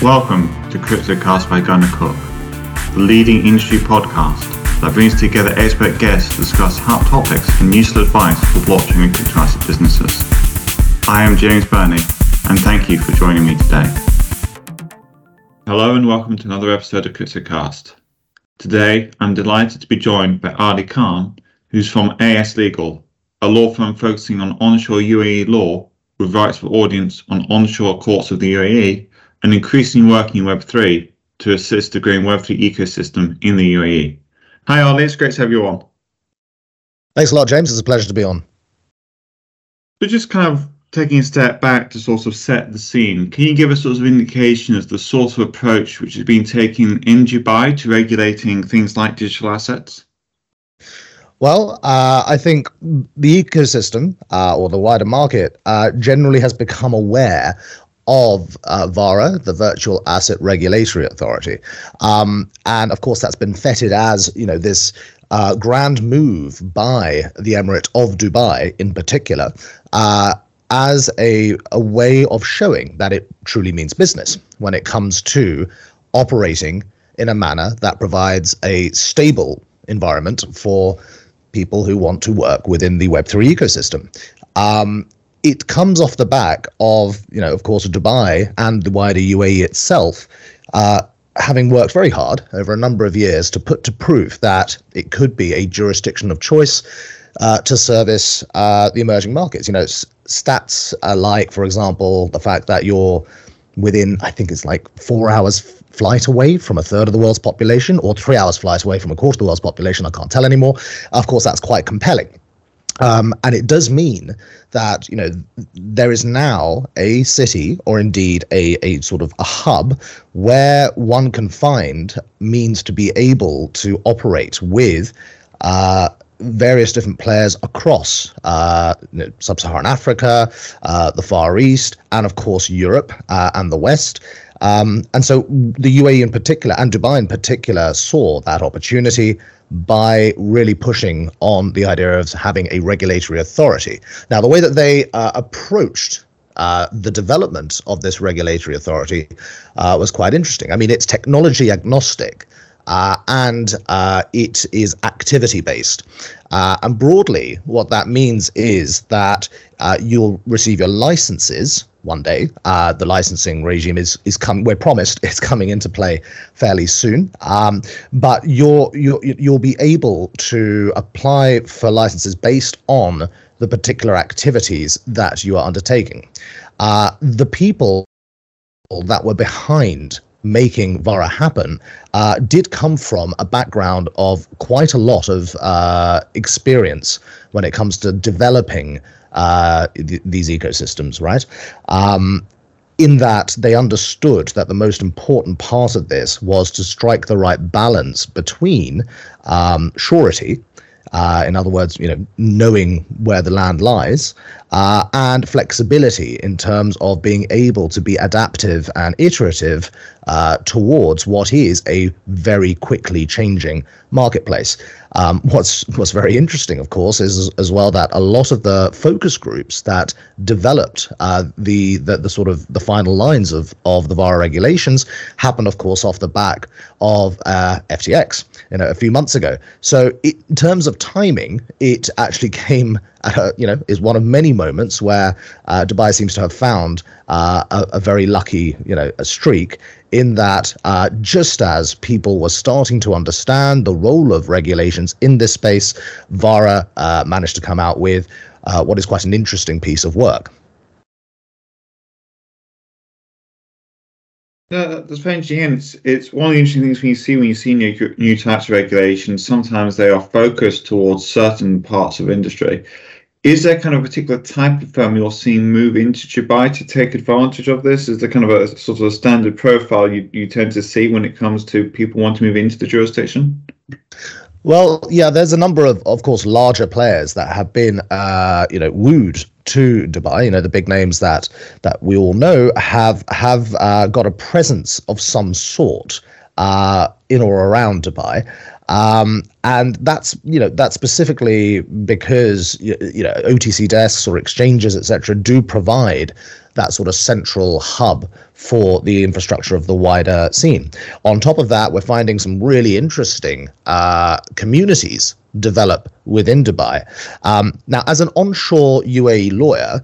Welcome to CryptoCast by Gunnercooke, the leading industry podcast that brings together expert guests to discuss hot topics and useful advice for blockchain and crypto businesses. I am James Burney, and thank you for joining me today. Hello and welcome to another episode of CryptoCast. Today, I'm delighted to be joined by Ali Khan, who's from AS Legal, a law firm focusing on onshore UAE law with rights for audience on onshore courts of the UAE, and increasingly working in Web3 to assist the growing Web3 ecosystem in the UAE. Hi, Ollie. It's great to have you on. Thanks a lot, James. It's a pleasure to be on. So just kind of taking a step back to sort of set the scene, can you give us sort of indication as the sort of approach which has been taken in Dubai to regulating things like digital assets? Well, I think the ecosystem or the wider market generally has become aware of VARA, the Virtual Asset Regulatory Authority. And of course, that's been feted as, you know, this grand move by the Emirate of Dubai in particular, as a way of showing that it truly means business when it comes to operating in a manner that provides a stable environment for people who want to work within the Web3 ecosystem. It comes off the back of, you know, of course, Dubai and the wider UAE itself, having worked very hard over a number of years to put to proof that it could be a jurisdiction of choice to service the emerging markets. You know, stats like, for example, the fact that you're within, I think it's like 4 hours flight away from a third of the world's population, or 3 hours flight away from a quarter of the world's population. I can't tell anymore. Of course, that's quite compelling. And it does mean that, you know, there is now a city, or indeed a sort of a hub, where one can find means to be able to operate with various different players across sub-Saharan Africa, the Far East, and of course Europe and the West. And so the UAE in particular, and Dubai in particular, saw that opportunity by really pushing on the idea of having a regulatory authority. Now, the way that they approached the development of this regulatory authority was quite interesting. I mean, it's technology agnostic, and it is activity-based. And broadly, what that means is that you'll receive your licenses one day. The licensing regime is coming. We're promised it's coming into play fairly soon. But you'll be able to apply for licenses based on the particular activities that you are undertaking. The people that were behind making VARA happen did come from a background of quite a lot of experience when it comes to developing these ecosystems, right? In that they understood that the most important part of this was to strike the right balance between surety, in other words, you know, knowing where the land lies, and flexibility in terms of being able to be adaptive and iterative towards what is a very quickly changing marketplace. What's very interesting, of course, is as well that a lot of the focus groups that developed the sort of the final lines of the VARA regulations happened, of course, off the back of FTX, you know, a few months ago. So in terms of timing, it actually came at a, you know, is one of many moments where Dubai seems to have found a very lucky, you know, a streak, in that just as people were starting to understand the role of regulations in this space, VARA managed to come out with what is quite an interesting piece of work. Yeah, that's very interesting. And it's one of the interesting things when you see new types of regulations. Sometimes they are focused towards certain parts of industry. Is there kind of a particular type of firm you're seeing move into Dubai to take advantage of this? Is there kind of a sort of a standard profile you tend to see when it comes to people wanting to move into the jurisdiction? Well, yeah, there's a number of course, larger players that have been, wooed to Dubai. You know, the big names that we all know have got a presence of some sort in or around Dubai. And that's, that's specifically because, OTC desks or exchanges, etc., do provide that sort of central hub for the infrastructure of the wider scene. On top of that, we're finding some really interesting communities develop within Dubai. Now, as an onshore UAE lawyer,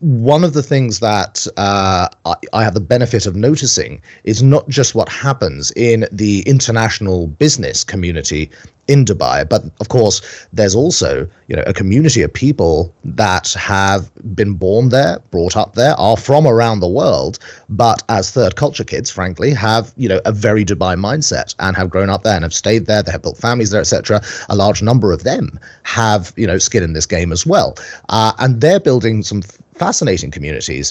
one of the things that I have the benefit of noticing is not just what happens in the international business community in Dubai, but of course, there's also a community of people that have been born there, brought up there, are from around the world, but as third culture kids, frankly, have a very Dubai mindset and have grown up there and have stayed there. They have built families there, etc. A large number of them have skin in this game as well, and they're building some fascinating communities.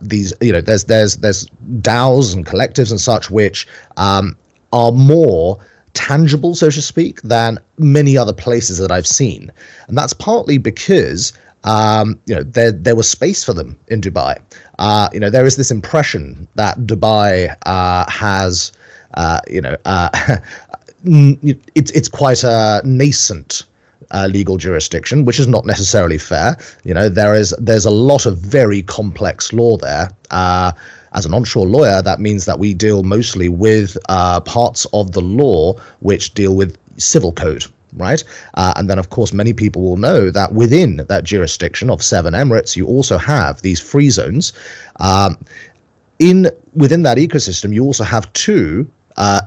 These there's DAOs and collectives and such which are more tangible, so to speak, than many other places that I've seen. And that's partly because there was space for them in Dubai. There is this impression that Dubai has it's quite a nascent legal jurisdiction, which is not necessarily fair. There's a lot of very complex law there. As an onshore lawyer, that means that we deal mostly with parts of the law which deal with civil code, right? And then, of course, many people will know that within that jurisdiction of seven emirates, you also have these free zones. Within that ecosystem, you also have two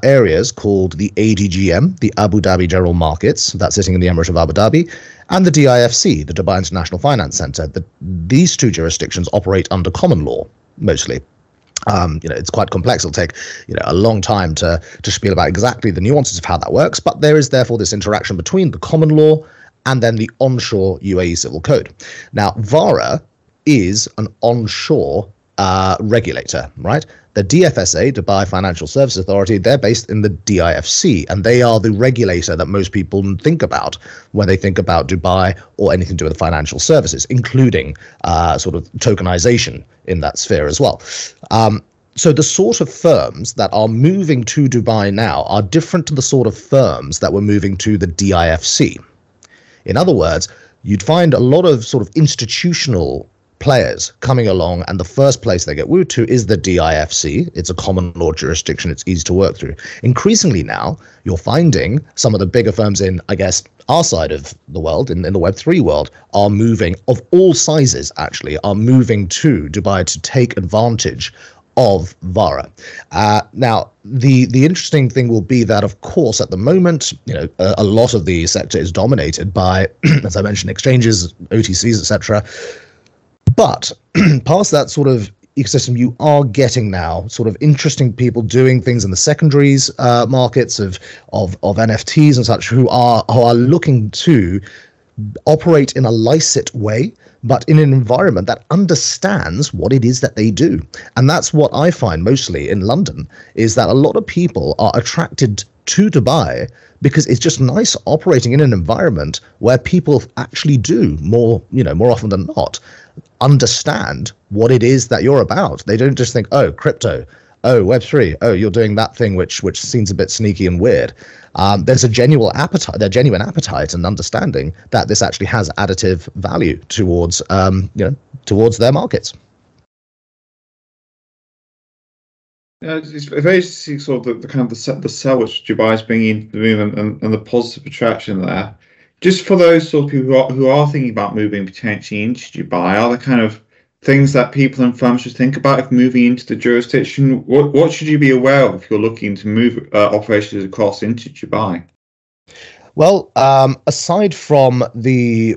areas called the ADGM, the Abu Dhabi General Markets, that's sitting in the Emirate of Abu Dhabi, and the DIFC, the Dubai International Finance Center. These two jurisdictions operate under common law, mostly. It's quite complex. It'll take a long time to spiel about exactly the nuances of how that works, but there is therefore this interaction between the common law and then the onshore UAE civil code. Now, VARA is an onshore regulator, right? The DFSA, Dubai Financial Services Authority, they're based in the DIFC, and they are the regulator that most people think about when they think about Dubai or anything to do with financial services, including sort of tokenization in that sphere as well. So the sort of firms that are moving to Dubai now are different to the sort of firms that were moving to the DIFC. In other words, you'd find a lot of sort of institutional players coming along, and the first place they get wooed to is the DIFC. It's a common law jurisdiction. It's easy to work through. Increasingly now, you're finding some of the bigger firms in, I guess, our side of the world, in the Web3 world, are moving, of all sizes actually, are moving to Dubai to take advantage of VARA. Now, the interesting thing will be that, of course, at the moment, a lot of the sector is dominated by, as I mentioned, exchanges, OTCs, etc. But past that sort of ecosystem, you are getting now sort of interesting people doing things in the secondaries markets of NFTs and such, who are looking to operate in a licit way, but in an environment that understands what it is that they do. And that's what I find mostly in London, is that a lot of people are attracted to Dubai because it's just nice operating in an environment where people actually do more often than not understand what it is that you're about. They don't just think, oh, crypto, oh, Web3, oh, you're doing that thing which seems a bit sneaky and weird. There's a genuine appetite and understanding that this actually has additive value towards towards their markets. Yeah, it's very interesting, sort of the sell which Dubai is bringing into the room, and the positive attraction there. Just for those sort of people who are thinking about moving potentially into Dubai, are there kind of things that people and firms should think about if moving into the jurisdiction? What should you be aware of if you're looking to move operations across into Dubai? Well, aside from the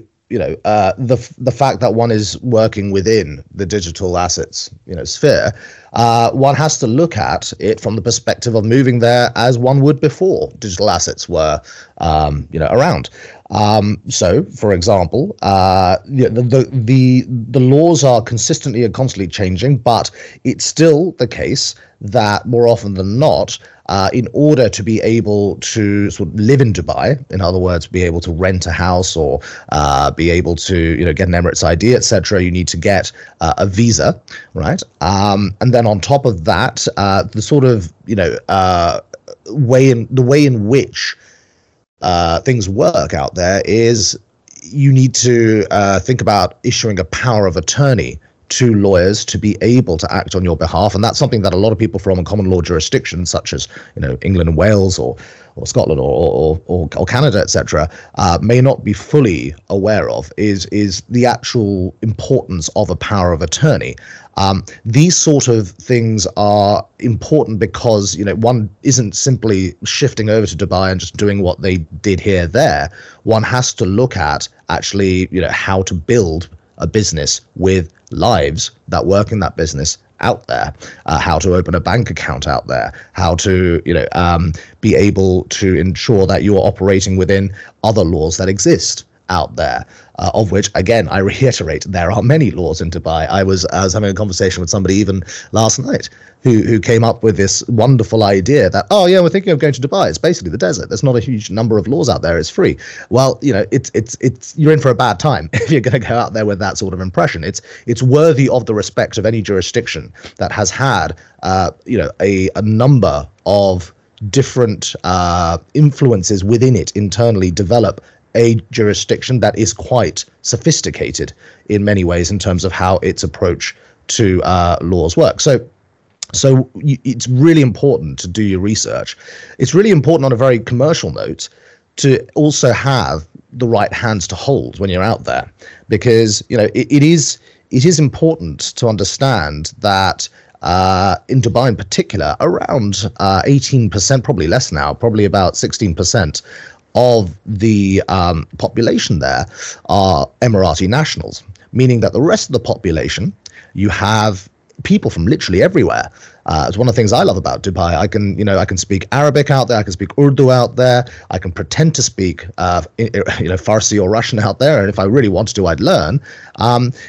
fact that one is working within the digital assets sphere, one has to look at it from the perspective of moving there as one would before digital assets were around. So, for example, the laws are consistently and constantly changing, but it's still the case that more often than not, in order to be able to sort of live in Dubai, in other words, be able to rent a house or be able to get an Emirates ID, etc., you need to get a visa, right? And then on top of that, the way in which things work out there is you need to think about issuing a power of attorney to lawyers to be able to act on your behalf. And that's something that a lot of people from common law jurisdictions, such as England and Wales or Scotland or Canada, etc., may not be fully aware of, is the actual importance of a power of attorney. These sort of things are important because one isn't simply shifting over to Dubai and just doing what they did here, there. One has to look at actually how to build a business with lives that work in that business out there, how to open a bank account out there, how to be able to ensure that you're operating within other laws that exist out there, of which, again, I reiterate, there are many laws in Dubai. I was having a conversation with somebody even last night who came up with this wonderful idea that, oh yeah, we're thinking of going to Dubai. It's basically the desert. There's not a huge number of laws out there. It's free. Well, it's you're in for a bad time if you're going to go out there with that sort of impression. It's worthy of the respect of any jurisdiction that has had a number of different influences within it internally develop a jurisdiction that is quite sophisticated in many ways in terms of how its approach to laws work. So it's really important to do your research. It's really important on a very commercial note to also have the right hands to hold when you're out there, because it is important to understand that in Dubai in particular, around 18%, probably less now, probably about 16%, of the population there are Emirati nationals, meaning that the rest of the population, you have people from literally everywhere. It's one of the things I love about Dubai. I can speak Arabic out there. I can speak Urdu out there. I can pretend to speak Farsi or Russian out there, and if I really wanted to, I'd learn.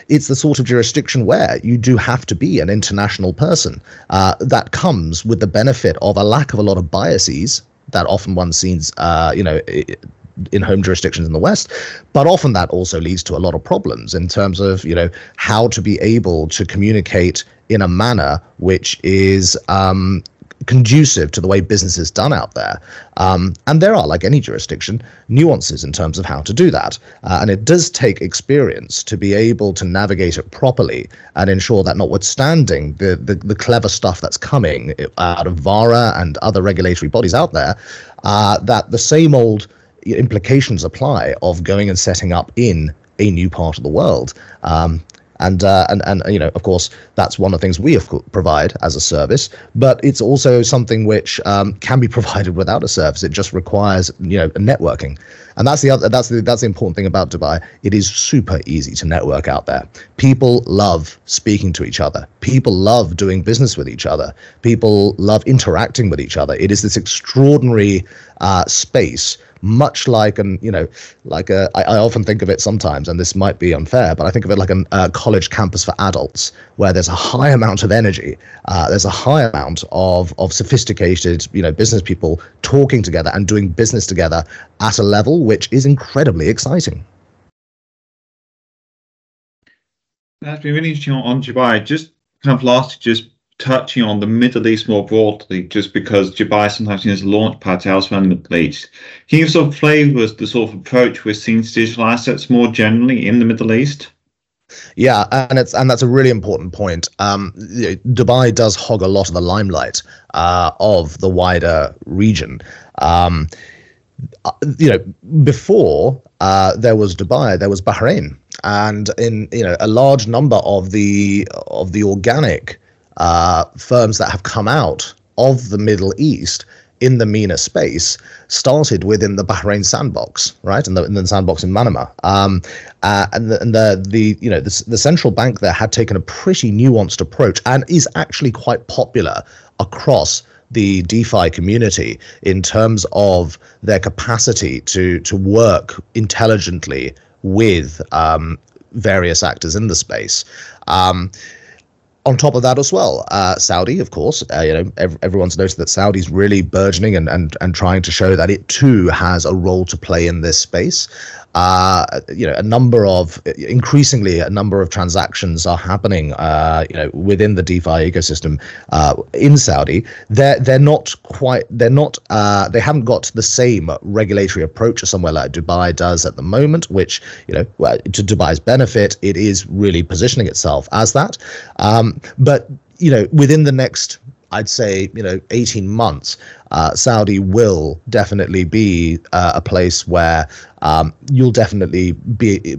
It's the sort of jurisdiction where you do have to be an international person. That comes with the benefit of a lack of a lot of biases that often one sees, in home jurisdictions in the West, but often that also leads to a lot of problems in terms of, how to be able to communicate in a manner which is conducive to the way business is done out there. And there are, like any jurisdiction, nuances in terms of how to do that. And it does take experience to be able to navigate it properly and ensure that, notwithstanding the clever stuff that's coming out of VARA and other regulatory bodies out there, that the same old implications apply of going and setting up in a new part of the world. And of course, that's one of the things we provide as a service, but it's also something which can be provided without a service. It just requires, networking. And that's the important thing about Dubai. It is super easy to network out there. People love speaking to each other. People love doing business with each other. People love interacting with each other. It is this extraordinary space, much like I often think of it sometimes, and this might be unfair, but I think of it like a college campus for adults, where there's a high amount of energy, there's a high amount of sophisticated business people talking together and doing business together at a level which is incredibly exciting. That's been really interesting on Dubai. Just kind of last, just touching on the Middle East more broadly, just because Dubai sometimes is a launch pad elsewhere in the Middle East. Can you sort of play with the sort of approach we're seeing to digital assets more generally in the Middle East? Yeah, and that's a really important point. Dubai does hog a lot of the limelight of the wider region. Before there was Dubai, there was Bahrain, and in a large number of the organic firms that have come out of the Middle East in the MENA space started within the Bahrain sandbox, right? And the sandbox in Manama, and the central bank there had taken a pretty nuanced approach and is actually quite popular across the DeFi community in terms of their capacity to work intelligently with various actors in the space. On top of that as well, Saudi, of course, everyone's noticed that Saudi's really burgeoning and trying to show that it too has a role to play in this space. Increasingly a number of transactions are happening, within the DeFi ecosystem in Saudi. They haven't got the same regulatory approach as somewhere like Dubai does at the moment, which, to Dubai's benefit, it is really positioning itself as that. But within the next, I'd say, 18 months, Saudi will definitely be a place where you'll definitely they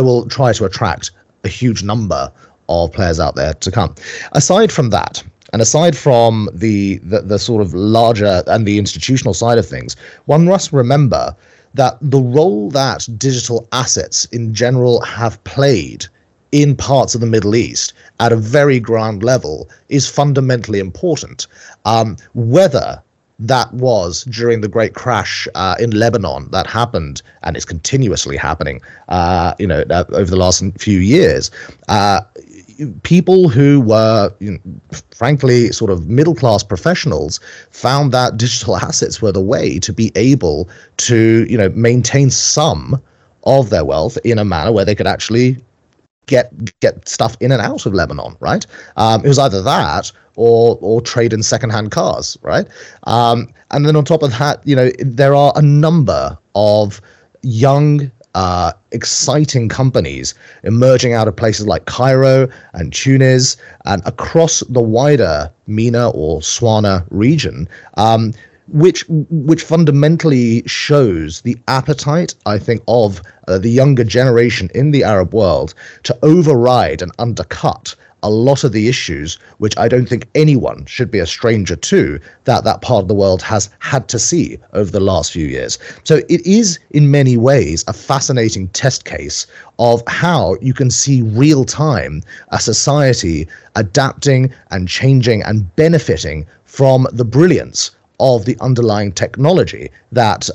will try to attract a huge number of players out there to come. Aside from that, and aside from the sort of larger and the institutional side of things, one must remember that the role that digital assets in general have played in parts of the Middle East at a very ground level is fundamentally important. Whether that was during the great crash in Lebanon that happened and is continuously happening, over the last few years, people who were, frankly, sort of middle-class professionals found that digital assets were the way to be able to, maintain some of their wealth in a manner where they could actually get stuff in and out of Lebanon, right? It was either that or trade in secondhand cars, right? And then on top of that, there are a number of young, exciting companies emerging out of places like Cairo and Tunis and across the wider MENA or Swana region, which fundamentally shows the appetite, I think, of the younger generation in the Arab world to override and undercut a lot of the issues, which I don't think anyone should be a stranger to, that part of the world has had to see over the last few years. So it is, in many ways, a fascinating test case of how you can see real time a society adapting and changing and benefiting from the brilliance of the underlying technology that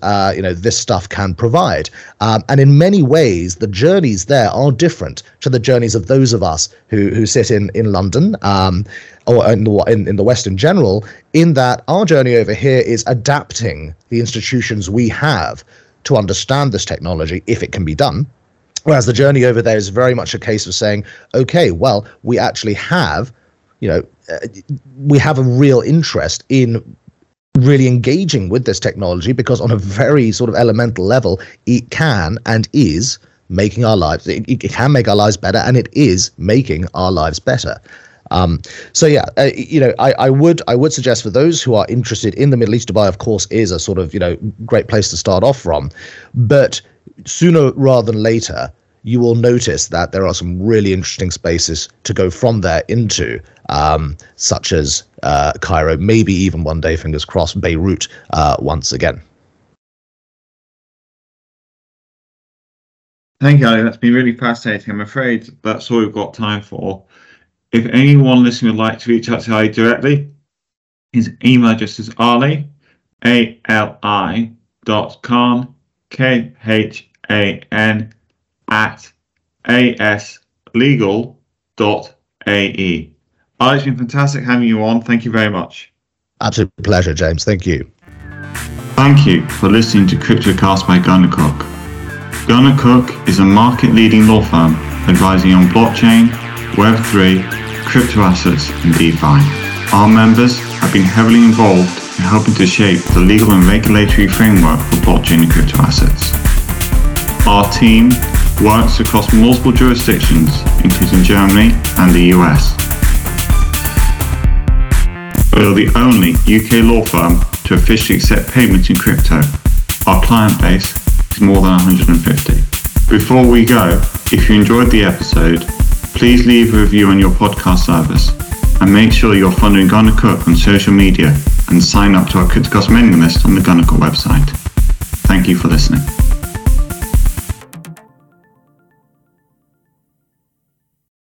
this stuff can provide, and in many ways the journeys there are different to the journeys of those of us who sit in London or in the West in general. In that our journey over here is adapting the institutions we have to understand this technology if it can be done, whereas the journey over there is very much a case of saying, okay, well, we actually have, we have a real interest in really engaging with this technology because on a very sort of elemental level, it can and is making our lives, it can make our lives better, and it is making our lives better. I would suggest for those who are interested in the Middle East, Dubai, of course, is a sort of, great place to start off from, but sooner rather than later, you will notice that there are some really interesting spaces to go from there into, such as Cairo, maybe even one day, fingers crossed, Beirut once again. Thank you, Ali. That's been really fascinating. I'm afraid that's all we've got time for. If anyone listening would like to reach out to Ali directly, his email address is ali@aslegal.ae. It's been fantastic having you on. Thank you very much. Absolute pleasure, James. Thank you. Thank you for listening to CryptoCast by Gunnercooke. Gunnercooke is a market-leading law firm advising on blockchain, Web3, crypto assets, and DeFi. Our members have been heavily involved in helping to shape the legal and regulatory framework for blockchain and crypto assets. Our team works across multiple jurisdictions, including Germany and the US. We are the only UK law firm to officially accept payments in crypto. Our client base is more than 150. Before we go, if you enjoyed the episode, please leave a review on your podcast service and make sure you're following Gunnercooke on social media and sign up to our CryptoCast mailing list on the Gunnercooke website. Thank you for listening.